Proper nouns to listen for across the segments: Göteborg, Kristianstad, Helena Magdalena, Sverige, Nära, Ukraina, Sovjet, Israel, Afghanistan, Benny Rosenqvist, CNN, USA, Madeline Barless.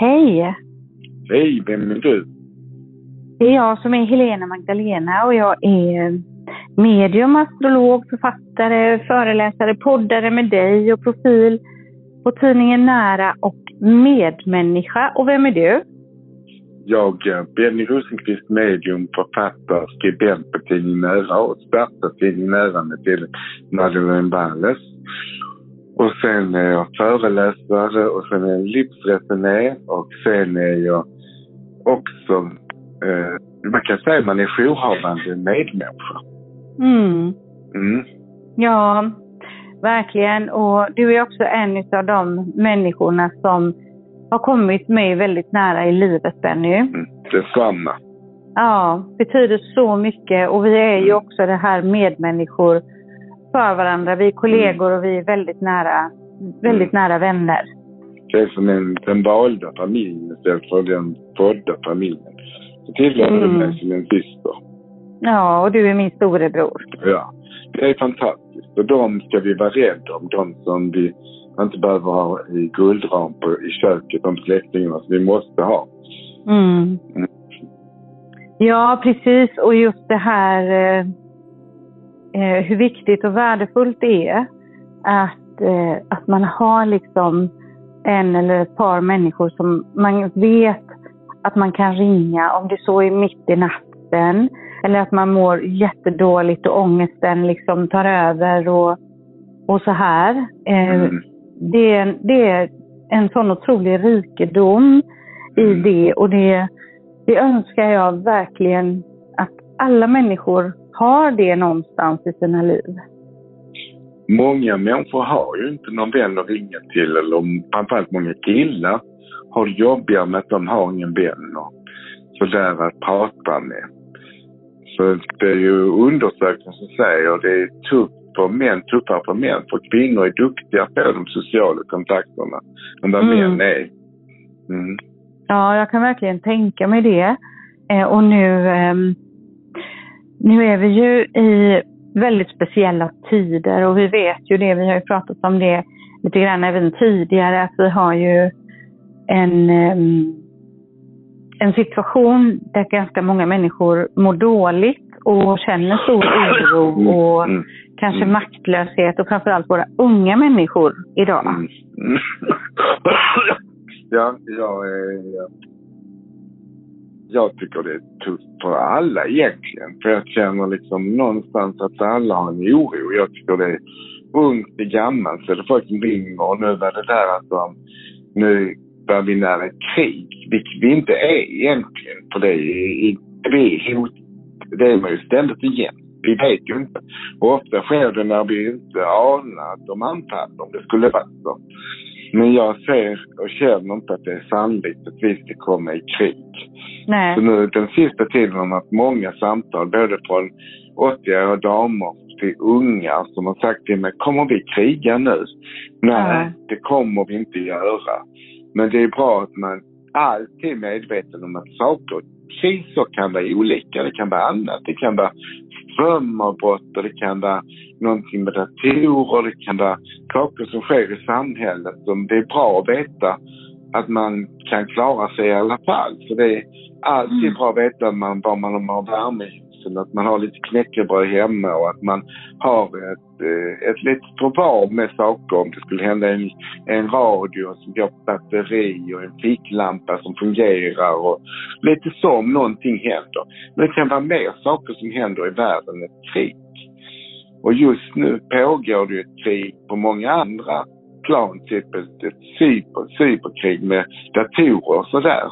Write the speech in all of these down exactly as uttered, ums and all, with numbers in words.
Hej! Hej, vem är du? Det är jag som är Helena Magdalena och jag är medium, astrolog, författare, föreläsare, poddare med dig och profil på tidningen Nära och medmänniska. Och vem är du? Jag är Benny Rosenqvist, medium, författare, skribent på tidningen Nära och startade tidningen Nära med till Madeline Barless. Och sen är jag föreläsare och sen är jag livsresenär och sen är jag också, eh, man kan säga att man är jourhavande medmänniska. Mm. Mm. Ja, verkligen. Och du är också en av de människorna som har kommit mig väldigt nära i livet, Benny. Mm. Detsamma. Ja, betyder så mycket. Och vi är ju mm. också det här medmänniskor för varandra. Vi är kollegor och vi är väldigt nära, väldigt mm. nära vänner. Det är som en, den valda familjen istället för den födda familjen. Så tillhör mm. du mig som en syster. Ja, och du är min storebror. Ja, det är fantastiskt. Och de ska vi vara rädda om. De som vi inte behöver ha i guldram på, i köket. De släktingarna som vi måste ha. Mm. Mm. Ja, precis. Och just det här... Eh... Eh, hur viktigt och värdefullt det är att, eh, att man har liksom en eller ett par människor som man vet att man kan ringa om det så är mitt i natten eller att man mår jättedåligt och ångesten liksom tar över och, och så här. Eh, mm. det, är, det är en sån otrolig rikedom mm. i det och det, det önskar jag verkligen att alla människor har det någonstans i sina liv? Många människor har ju inte någon vän att ringa till. Eller framförallt många killar har jobbiga med att de har ingen vän. Så där att prata med. Så det är ju undersökningar som säger att det är tufft för män, tuffare för män. För kvinnor är duktiga på de sociala kontakterna än vad mm. män är. Mm. Ja, jag kan verkligen tänka mig det. Eh, och nu... Ehm... Nu är vi ju i väldigt speciella tider och vi vet ju det, vi har ju pratat om det lite grann även tidigare att vi har ju en, en situation där ganska många människor mår dåligt och känner stor oro och mm. kanske mm. maktlöshet och framförallt våra unga människor idag. Mm. ja, ja, ja. Jag tycker det är tufft för alla egentligen. För jag känner liksom någonstans att alla har en oro. Jag tycker det är ungt och gammalt. Så det är folk som ringer och nu var det där att de, nu var vi nära ett krig. Vilket vi inte är egentligen. För det är, det är hot. Det är man ju ständigt igen. Vi vet ju inte. Och ofta sker det när vi inte anar att de anfaller om det skulle vara så. Men jag ser och känner inte att det är sannolikt att vi ska komma i krig. Nej. Så nu den sista tiden har haft många samtal, både från åttioåriga damer till unga som har sagt till mig, kommer vi kriga nu? Nej, Nej, det kommer vi inte göra. Men det är bra att man alltid är medveten om att saker, kriser kan vara olika, det kan vara annat, det kan vara strömavbrott och det kan vara någonting med datorer, det kan vara saker som sker i samhället. Det är bra att veta att man kan klara sig i alla fall. Så det är alltid mm. bra att veta att man, vad man har värme i husen, att man har lite knäckebröd hemma och att man har ett, ett litet förvar med saker. Om det skulle hända en, en radio som går på batteri och en ficklampa som fungerar och lite som någonting händer. Men det kan vara mer saker som händer i världen än ett krig. Och just nu pågår det ett krig på många andra plan, typ ett, ett cyber, cyberkrig med datorer och sådär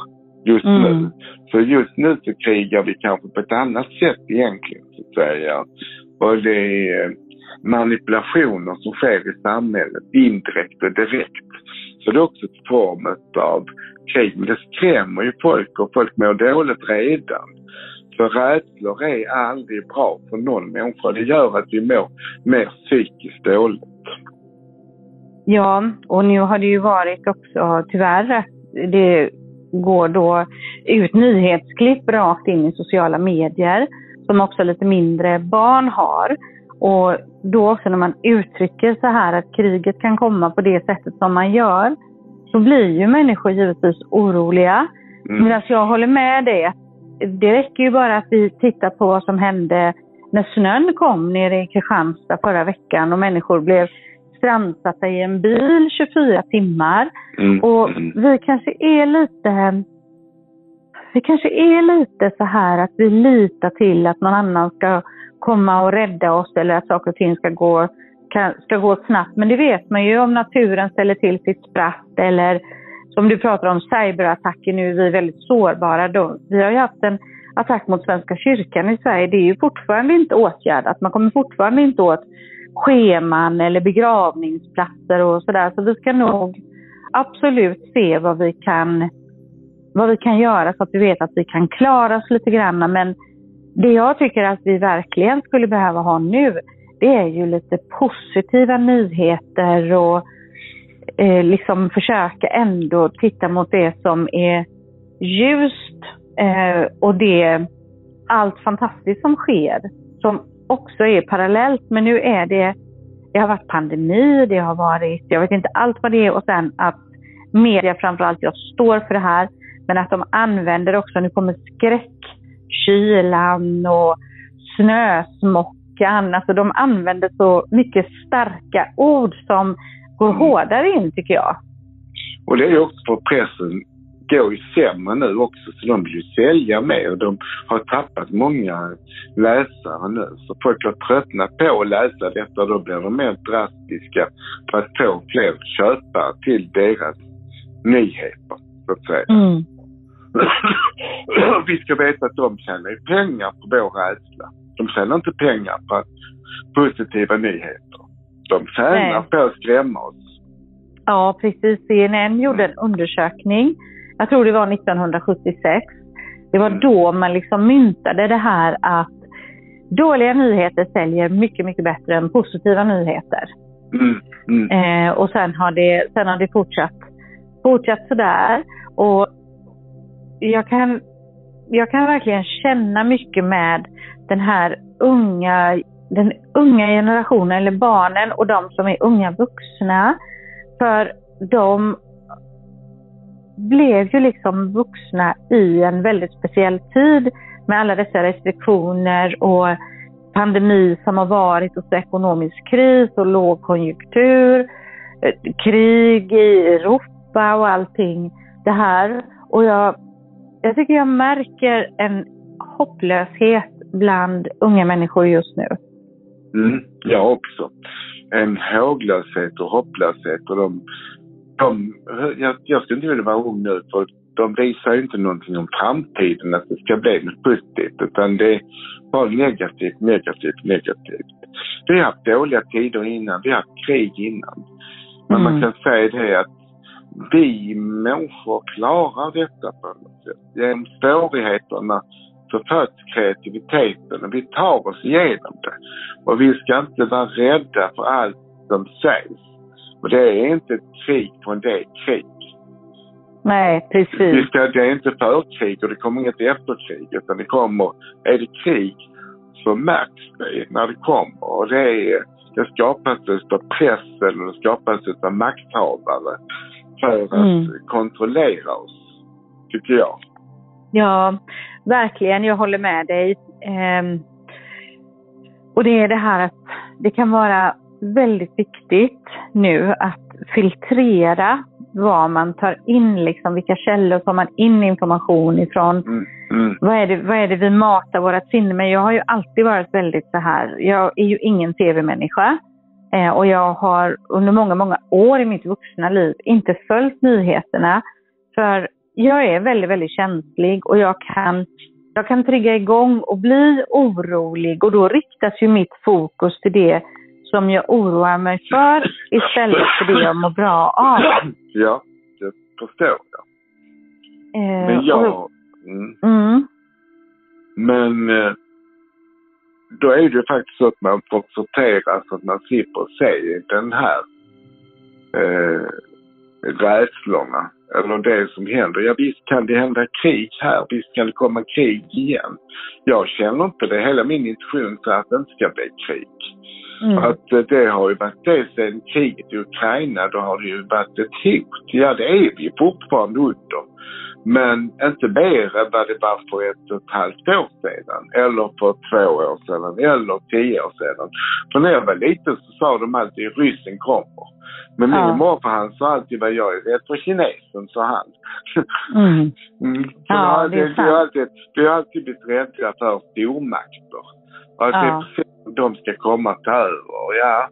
just mm. nu. Så just nu så krigar vi kanske på ett annat sätt egentligen, så att säga. Och det är manipulationer som sker i samhället, indirekt och direkt. Så det är också ett form av krig. Men det skrämmer ju folk och folk mår dåligt redan. För rädslor är aldrig bra för någon människa. Det gör att vi mår mer psykiskt dåligt. Ja, och nu har det ju varit också tyvärr att det går då ut nyhetsklipp rakt in i sociala medier som också lite mindre barn har. Och då också när man uttrycker så här att kriget kan komma på det sättet som man gör så blir ju människor givetvis oroliga. Mm. Men alltså jag håller med det. Det räcker ju bara att vi tittar på vad som hände när snön kom nere i Kristianstad förra veckan och människor blev strandsatta i en bil tjugofyra timmar. Mm. Och vi kanske är lite... Det kanske är lite så här att vi litar till att någon annan ska komma och rädda oss eller att saker och ting ska gå, kan, ska gå snabbt. Men det vet man ju om naturen ställer till sitt spratt eller som du pratar om cyberattacker nu, vi är väldigt sårbara. Då. Vi har ju haft en attack mot Svenska kyrkan i Sverige. Det är ju fortfarande inte åtgärdat. Man kommer fortfarande inte åt scheman eller begravningsplatser och sådär. Så vi ska nog absolut se vad vi kan... vad vi kan göra så att vi vet att vi kan klara oss lite grann. Men det jag tycker att vi verkligen skulle behöva ha nu, det är ju lite positiva nyheter och eh, liksom försöka ändå titta mot det som är ljust eh, och det allt fantastiskt som sker som också är parallellt. Men nu är det, det har varit pandemi, det har varit, jag vet inte allt vad det är, och sen att media framförallt, jag står för det här. Men att de använder också, nu kommer skräckkylan och snösmockan. Alltså de använder så mycket starka ord som går hårdare in, tycker jag. Och det är ju också för pressen går ju sämre nu också. Så de vill ju sälja med och de har tappat många läsare nu. Så folk har tröttnat på att läsa detta och då blir de mer drastiska för att få fler köpare till deras nyheter. Mm. Vi ska veta att de tjänar pengar på vår rädsla. De tjänar inte pengar på positiva nyheter. De tjänar Nej. på att skrämma oss. Ja, precis. C N N gjorde en undersökning. Jag tror det var nittonhundrasjuttiosex. Det var mm. då man liksom myntade det här att dåliga nyheter säljer mycket, mycket bättre än positiva nyheter. Mm. Mm. Eh, och sen har det, sen har det fortsatt fortsatt sådär, och jag kan, jag kan verkligen känna mycket med den här unga, den unga generationen eller barnen och de som är unga vuxna, för de blev ju liksom vuxna i en väldigt speciell tid med alla dessa restriktioner och pandemi som har varit och så ekonomisk kris och lågkonjunktur, krig i Europa och allting det här, och jag, jag tycker jag märker en hopplöshet bland unga människor just nu. Mm, jag också. En håglöshet och hopplöshet, och de, de jag, jag skulle inte vilja vara ung nu, för de visar ju inte någonting om framtiden att det ska bli något positivt, utan det är bara negativt, negativt, negativt. Vi har haft dåliga tider innan, vi har haft krig innan, men mm. man kan säga det att vi människor klarar detta på något sätt. Genom svårigheterna så föds kreativiteten och vi tar oss igenom det. Och vi ska inte vara rädda för allt som sägs. Och det är inte ett krig från det krig. Nej, precis. Det är inte förkrig och det kommer inget efterkrig, utan det kommer, är det krig så märks det när det kommer. Och det, är, det skapas av pressen och det skapas av makthavare för att mm. kontrollera oss, tycker jag. Ja, verkligen. Jag håller med dig. Ehm, och det är det här att det kan vara väldigt viktigt nu att filtrera vad man tar in, liksom vilka källor tar man in information ifrån. Mm. Mm. Vad är det, vad är det vi matar våra sinne med? Jag har ju alltid varit väldigt så här, jag är ju ingen tv-människa. Och jag har under många, många år i mitt vuxna liv inte följt nyheterna. För jag är väldigt, väldigt känslig och jag kan, jag kan trigga igång och bli orolig. Och då riktas ju mitt fokus till det som jag oroar mig för istället för det jag mår bra av. Ja, det förstår jag. Eh, men jag... Mm. Mm. Men... Eh... Då är det faktiskt så att man får sortera så att man slipper se den här eh, rädslorna Eller om det som händer. Ja, visst kan det hända krig här. Visst kan det komma krig igen. Jag känner inte det. Hela min intention för att det inte ska bli krig. Mm. Att det har ju varit det sedan kriget i Ukraina. Då har det ju varit ett hot. Ja, det är vi fortfarande under. Men inte mer än vad det var för ett och ett halvt år sedan. Eller för två år sedan. Eller tio år sedan. För när jag var liten så sa de alltid att ryssen kommer. Men min ja. morfar han sa alltid vad jag är rädd för kinesen, sa han. Mm. Mm. Ja, det är sant. Vi har alltid, vi har alltid blivit rädda för stormakter. Och att ja. det är precis att de ska komma till över. Ja.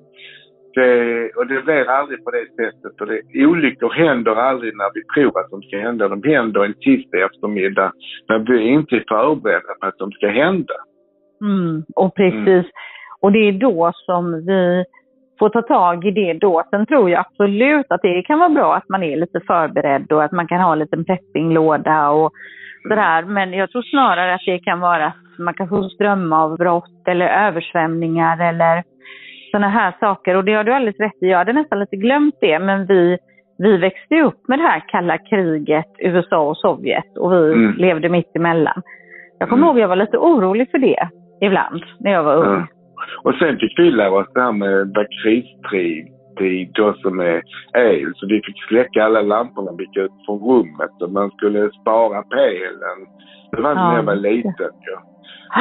Det, och det blir aldrig på det sättet. Och det, olyckor händer aldrig när vi tror att de ska hända. De händer en tisdag eftermiddag när vi inte är förberedda på att de ska hända. Mm. Och precis. Mm. Och det är då som vi får ta tag i det då. Sen tror jag absolut att det kan vara bra att man är lite förberedd och att man kan ha en liten preppinglåda och sådär. Men jag tror snarare att det kan vara att man kan få strömavbrott eller översvämningar eller sådana här saker. Och det har du alldeles rätt i. Jag hade nästan lite glömt det. Men vi, vi växte upp med det här kalla kriget, U S A och Sovjet. Och vi mm. levde mitt emellan. Jag kommer mm. ihåg att jag var lite orolig för det ibland när jag var ung. Mm. Och sen fick vi lära oss det här med kristrid då som är el. Så vi fick släcka alla lamporna vilka ut från rummet och man skulle spara pelen. Det var inte ja, när jag var liten. Ja.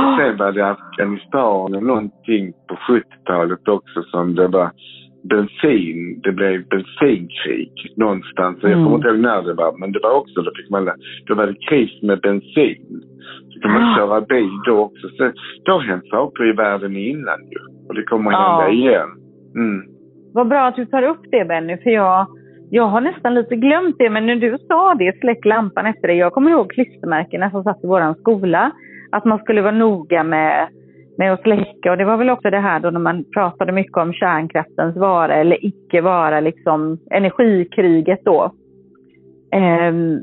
Och sen var det Afghanistan och någonting på sjuttiotalet också som det var bensin. Det blev bensinkrig någonstans. Jag kommer inte ihåg när det var, men det var också, då fick man lära. Då var det kris med bensin. Som man köra bil då också. Så det har hänt saker i världen innan ju. Och det kommer att hända ja. igen. Mm. Vad bra att du tar upp det, Benny. För jag, jag har nästan lite glömt det. Men när du sa det, släck lampan efter det. Jag kommer ihåg klistermärkena som satt i våran skola. Att man skulle vara noga med, med att släcka. Och det var väl också det här då när man pratade mycket om kärnkraftens vara eller icke vara. Liksom energikriget då. Ehm,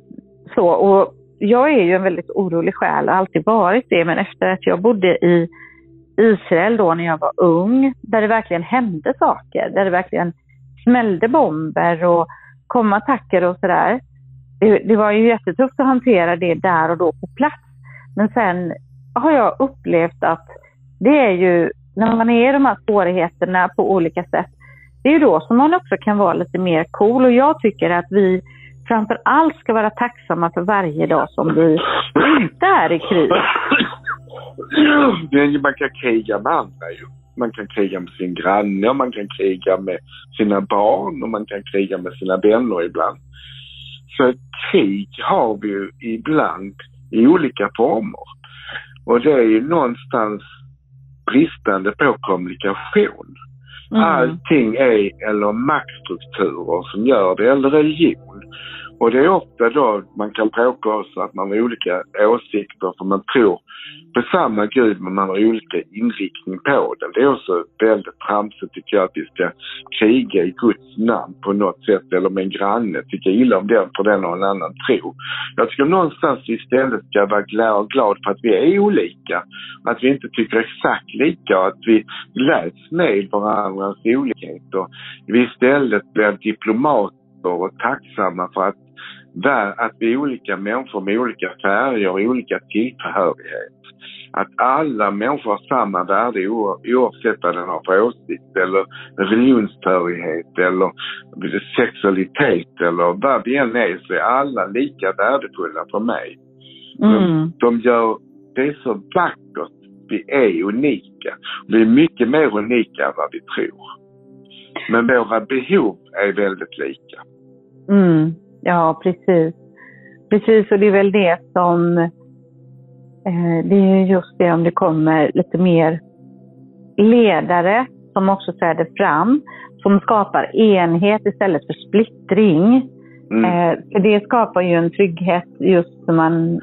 så och... Jag är ju en väldigt orolig själ och har alltid varit det. Men efter att jag bodde i Israel då när jag var ung. Där det verkligen hände saker. Där det verkligen smällde bomber och kom attacker och sådär. Det, det var ju jättetufft att hantera det där och då på plats. Men sen har jag upplevt att det är ju när man är i de här svårigheterna på olika sätt. Det är ju då som man också kan vara lite mer cool. Och jag tycker att vi... framför allt ska vara tacksamma för varje dag som vi inte är i krig. Man kan kriga med andra ju. Man kan kriga med sin granne och man kan kriga med sina barn och man kan kriga med sina vänner ibland. Så krig har vi ju ibland i olika former. Och det är ju någonstans bristande på kommunikation. Mm. Allting är eller maktstrukturer som gör det, eller religion. Och det är ofta då man kan bråka oss att man har olika åsikter för man tror på samma gud men man har olika inriktning på den. Det är också väldigt tramsigt tycker jag att vi ska kriga i Guds namn på något sätt eller med en granne. Tycker illa om den för den och en annan tro. Jag tycker någonstans istället ska vara glad, glad för att vi är olika. Att vi inte tycker exakt lika och att vi läts med varandras olikheter. Vi istället blir diplomat och tacksamma för att, att vi är olika människor med olika färger och olika tillhörighet. Att alla människor har samma värde oavsett vad den har för åsikt eller religionstörighet eller sexualitet eller vad vi än är, så är alla lika värdefulla för mig. Mm. De gör det så vackert. Vi är unika. Vi är mycket mer unika än vad vi tror. Men våra behov är väldigt lika. Mm, ja, precis. Precis, och det är väl det som... Eh, det är just det om det kommer lite mer ledare som också träder fram. Som skapar enhet istället för splittring. Mm. Eh, för det skapar ju en trygghet just när man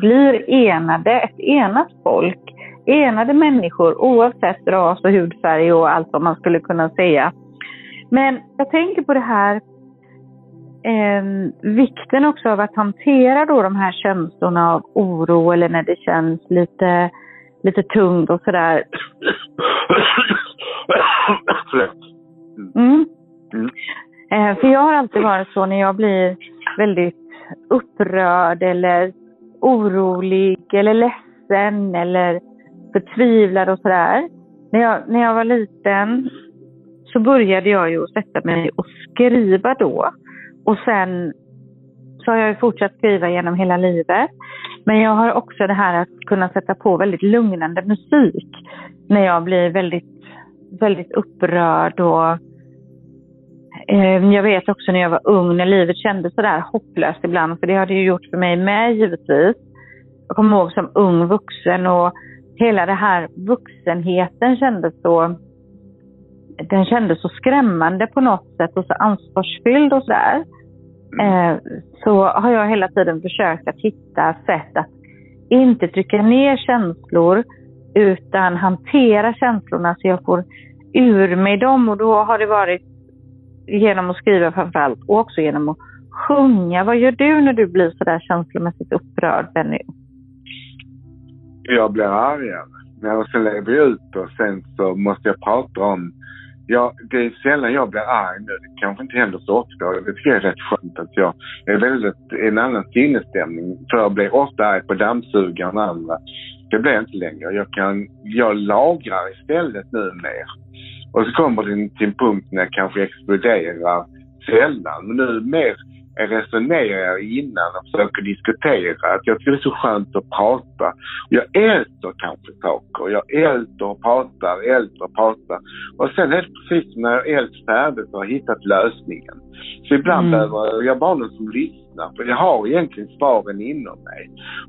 blir enade. Ett enat folk. Enade människor oavsett ras och hudfärg och allt vad man skulle kunna säga. Men jag tänker på det här eh, vikten också av att hantera då de här känslorna av oro eller när det känns lite, lite tungt och sådär. Mm. Mm. Eh, för jag har alltid varit så när jag blir väldigt upprörd eller orolig eller ledsen eller förtvivlad och sådär. När jag, när jag var liten så började jag ju sätta mig och skriva då. Och sen så har jag ju fortsatt skriva genom hela livet. Men jag har också det här att kunna sätta på väldigt lugnande musik när jag blir väldigt, väldigt upprörd. Och, eh, jag vet också när jag var ung, när livet kändes sådär hopplöst ibland. För det har det ju gjort för mig med, givetvis. Jag kommer ihåg som ung vuxen och hela det här vuxenheten kändes så, den kändes så skrämmande på något sätt och så ansvarsfylld och sådär. Eh, så har jag hela tiden försökt att hitta sätt att inte trycka ner känslor utan hantera känslorna så jag får ur mig dem, och då har det varit genom att skriva framförallt och också genom att sjunga. Vad gör du när du blir sådär känslomässigt upprörd, Benny? Jag blir argare. Men sen lever jag ut och sen så måste jag prata om... Ja, det är sällan jag blir arg nu. Det kanske inte händer så ofta. Det tycker jag är rätt skönt att jag är väldigt en annan sinnesstämning. För jag blir ofta arg på dammsugaren och andra. Det blir inte längre. Jag, kan, jag lagrar istället nu mer. Och så kommer det till en punkt när jag kanske exploderar sällan. Men nu mer resonerar innan och försöker diskutera. Att jag tycker det är så skönt att prata. Jag älter kanske saker. Jag älter och pratar, älter och pratar. Och sen helt precis när jag älter färdigt och har hittat lösningen. Så ibland mm. behöver jag bara någon som lyssnar. För jag har egentligen svaren inom mig.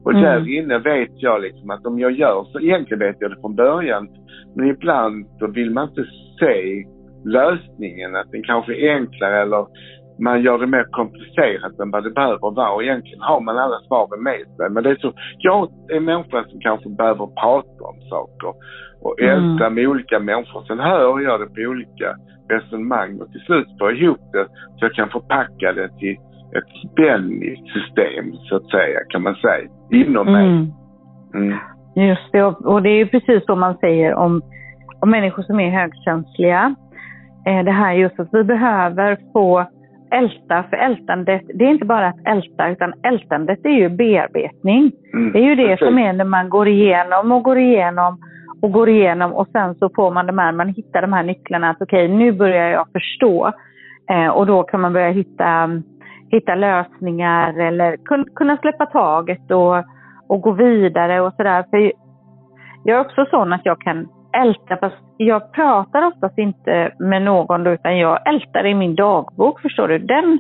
Och mm. där inne vet jag liksom att om jag gör så egentligen vet jag det från början. Men ibland då vill man inte se lösningen. Att den kanske är enklare eller... Man gör det mer komplicerat än vad det behöver vara, och egentligen har man alla svaren med sig. Men det är så, jag är en människa som kanske behöver prata om saker och älta mm. med olika människor. Sen hör jag det på olika resonemang och till slut får jag ihop det så jag kan förpacka det till ett spänningssystem så att säga, kan man säga, inom mig. Mm. Mm. Just det, och det är ju precis som man säger om, om människor som är högkänsliga. Det här just att vi behöver få älta, för ältandet, det är inte bara att älta, utan ältandet är ju bearbetning. Mm, det är ju det precis. Som är när man går igenom och går igenom och går igenom och sen så får man de här, man hittar de här nycklarna att okej, okay, nu börjar jag förstå eh, och då kan man börja hitta, hitta lösningar eller kun, kunna släppa taget och, och gå vidare och sådär. För jag är också sån att jag kan älta, fast jag pratar oftast inte med någon utan jag ältar i min dagbok, förstår du. Den,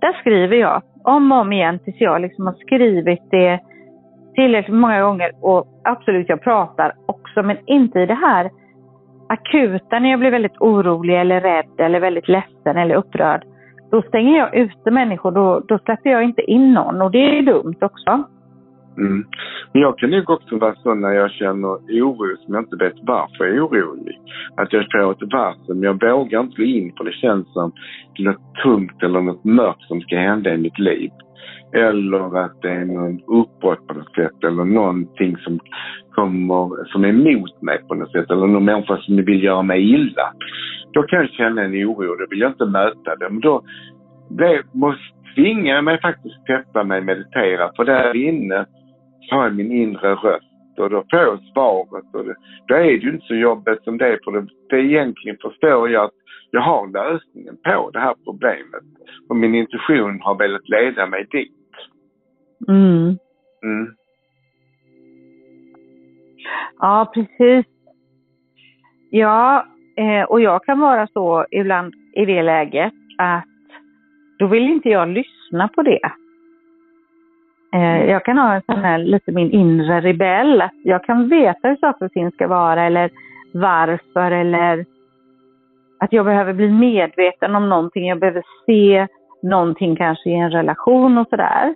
där skriver jag om och om igen tills jag liksom har skrivit det tillräckligt många gånger, och absolut jag pratar också, men inte i det här akuta när jag blir väldigt orolig eller rädd eller väldigt ledsen eller upprörd. Då stänger jag ute människor, då, då släpper jag inte in någon, och det är dumt också. Mm. Men jag kan ju också vara så när jag känner oro som jag inte vet varför jag är orolig. Att jag tror att det var så, men jag vågar inte gå in för det känns som något tungt eller något mörkt som ska hända i mitt liv. Eller att det är någon uppbrott på något sätt eller någonting som kommer som är emot mig på något sätt. Eller någon människa som vill göra mig illa. Då kan jag känna en oro, då vill jag inte möta det. Men då det måste tvinga mig faktiskt sätta mig och meditera, för där inne har jag min inre röst och då får jag svaret, och det, då är det ju inte så jobbigt som det är, för det, det egentligen förstår jag att jag har lösningen på det här problemet och min intuition har velat leda mig dit. Mm. Mm. Ja, precis. Ja, och jag kan vara så ibland i det läget att då vill inte jag lyssna på det. Jag kan ha en sån här, lite min inre rebell. Att jag kan veta hur saker finns ska vara. Eller varför. Eller att jag behöver bli medveten om någonting. Jag behöver se någonting kanske i en relation och sådär.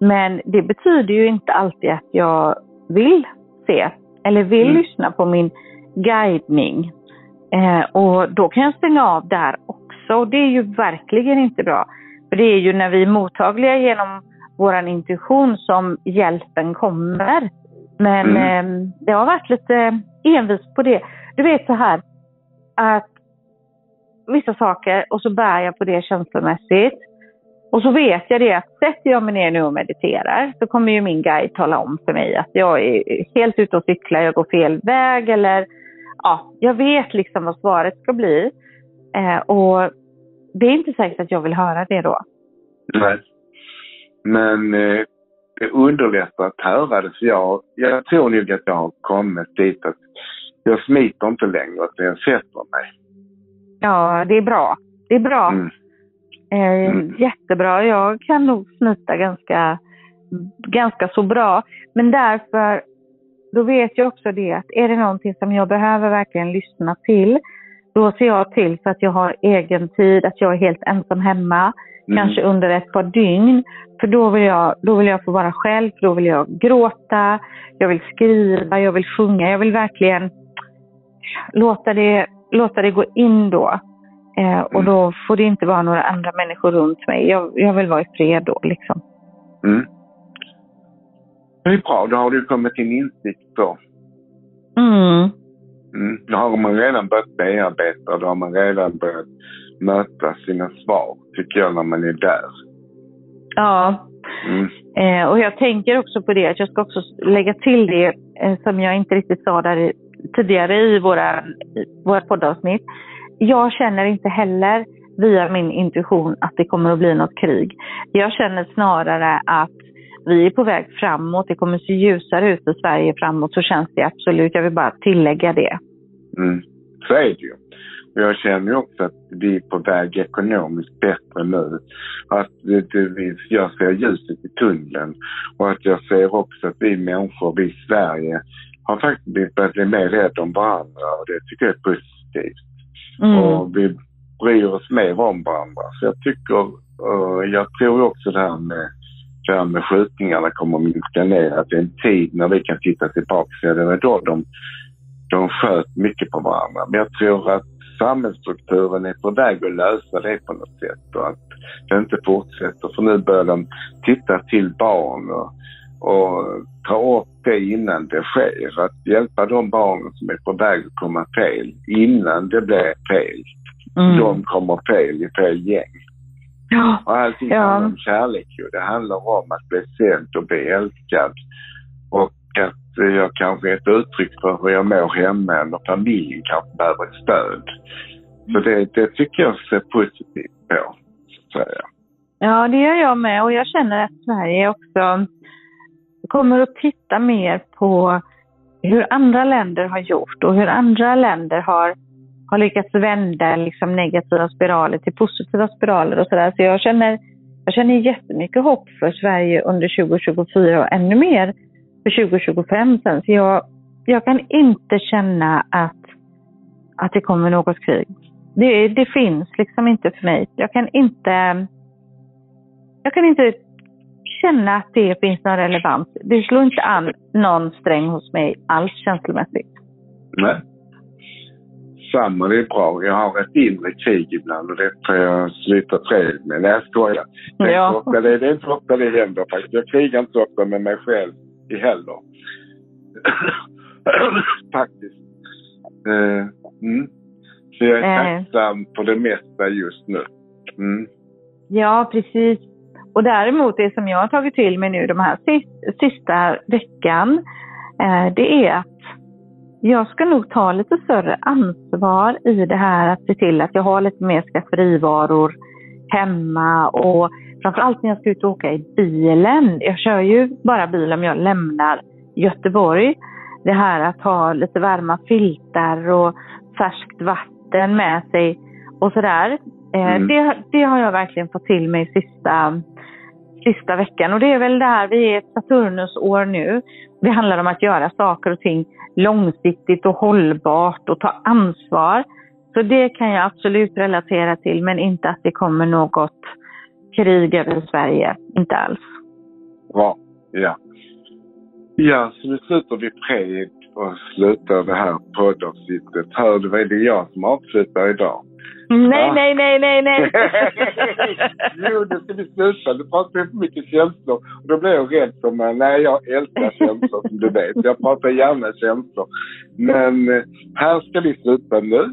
Men det betyder ju inte alltid att jag vill se. Eller vill mm. lyssna på min guidning. Eh, och då kan jag stänga av där också. Och det är ju verkligen inte bra. För det är ju när vi är mottagliga genom våran intuition som hjälpen kommer. Men mm. eh, det har varit lite envis på det. Du vet så här att vissa saker och så bär jag på det känslomässigt. Och så vet jag det att sätter jag mig ner nu och mediterar så kommer ju min guide tala om för mig att jag är helt ute och cyklar, jag går fel väg eller ja, jag vet liksom vad svaret ska bli. Eh, och det är inte säkert att jag vill höra det då. Nej, men eh, det underlättar att höra det. Så jag, jag tror nog att jag har kommit dit att jag smiter inte längre utan jag sätter mig. Ja, det är bra. Det är bra. Mm. Mm. Jättebra, jag kan nog smita ganska, ganska så bra. Men därför, då vet jag också det att är det någonting som jag behöver verkligen lyssna till, då ser jag till så att jag har egen tid, att jag är helt ensam hemma, mm. kanske under ett par dygn. För då vill jag, då vill jag få vara själv, för då vill jag gråta, jag vill skriva, jag vill sjunga, jag vill verkligen låta det, låta det gå in då. Mm. Och då får det inte vara några andra människor runt mig. Jag, jag vill vara i fred då, liksom. Mm. Det är bra, då har du kommit till insikt då. Mm. Mm. Då har man redan börjat bearbeta, då har man redan börjat möta sina svar, tycker jag, när man är där. Ja, mm. eh, och jag tänker också på det, att jag ska också lägga till det eh, som jag inte riktigt sa där i, tidigare i våra, i våra poddavsnitt. Jag känner inte heller via min intuition att det kommer att bli något krig. Jag känner snarare att vi är på väg framåt. Det kommer att se ljusare ut i Sverige framåt, så känns det absolut. Jag vill bara tillägga det. Mm, så är det ju. Jag känner också att vi är på väg ekonomiskt bättre nu. Att jag ser ljuset i tunneln. Och att jag ser också att vi människor, vi i Sverige, har faktiskt börjat bli mer rädda om varandra. Och det tycker jag är positivt. Mm. Och vi bryr oss mer om varandra. Så jag tycker, uh, jag tror också det här med, det här med skjutningarna kommer att minska ner. Att det är en tid när vi kan titta tillbaka. Så det var då de, de sköt mycket på varandra. Men jag tror att samhällsstrukturen är på väg att lösa det på något sätt. Och att det inte fortsätter. För nu börjar de titta till barn och, och ta upp det innan det sker. Att hjälpa de barnen som är på väg att komma fel innan det blir fel. Mm. De kommer fel i fel gäng. Ja. Och allting ja. handlar om kärlek. Det handlar om att bli sedd och bli älskad. Och att jag kanske är ett uttryck för hur jag mår hemma och familjen kanske behöver ett stöd. Så det, det tycker jag ser positivt på, så att säga. Ja, det gör jag med. Och jag känner att Sverige också kommer att titta mer på hur andra länder har gjort och hur andra länder har, har lyckats vända liksom negativa spiraler till positiva spiraler och sådär. Så jag känner, jag känner jättemycket hopp för Sverige under tjugo tjugofyra och ännu mer för tjugo tjugofem sen. Så jag, jag kan inte känna att, att det kommer något krig. Det, det finns liksom inte för mig. Jag kan inte... Jag kan inte... känna att det finns någon relevans. Det slår inte an någon sträng hos mig alls känslomässigt. Nej. Samma, det är bra. Jag har ett inre krig ibland och det tror jag slutar fred med. Nej, skojar jag. Det är, ja. ofta, det, det är inte ofta det händer faktiskt. Jag krigar inte ofta med mig själv i heller. faktiskt. Uh, mm. Så jag är äh. tacksam på det mesta just nu. Mm. Ja, precis. Och däremot det som jag har tagit till mig nu de här sista veckan, det är att jag ska nog ta lite större ansvar i det här att se till att jag har lite mer skafferivaror hemma och framförallt när jag ska ut och åka i bilen. Jag kör ju bara bil om jag lämnar Göteborg. Det här att ha lite varma filtar och färskt vatten med sig och sådär. Mm. Det, det har jag verkligen fått till mig sista, sista veckan. Och det är väl där vi är ett Saturnusår nu. Det handlar om att göra saker och ting långsiktigt och hållbart och ta ansvar. Så det kan jag absolut relatera till, men inte att det kommer något krig över Sverige. Inte alls. Ja, ja. Ja, så nu slutar vi pred och slutar det här poddavsnittet. Hör du vad det är jag som avslutar idag? Nej, ja. nej, nej, nej, nej. Jo, det ska vi sluta. Du pratar för mycket känslor. Och då blir jag rädd för mig. Nej, jag älskar känslor som du vet. Jag pratar gärna känslor. Men här ska vi sluta nu.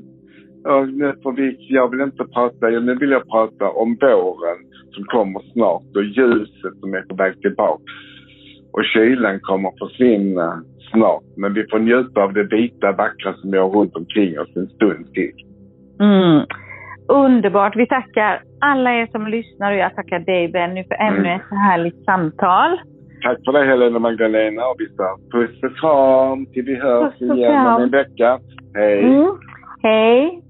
Och nu får vi, jag vill inte prata, nu vill jag prata om våren som kommer snart och ljuset som är på väg tillbaks. Och kylan kommer försvinna snart. Men vi får njuta av det vita, vackra som vi har runt omkring oss en stund till. Mm. Underbart. Vi tackar alla er som lyssnar och jag tackar dig Benny för ännu mm. ett härligt samtal. Tack för det Helena Magdalena och vissa puss och kram till vi hörs igen om en vecka. Hej. Mm. Hej.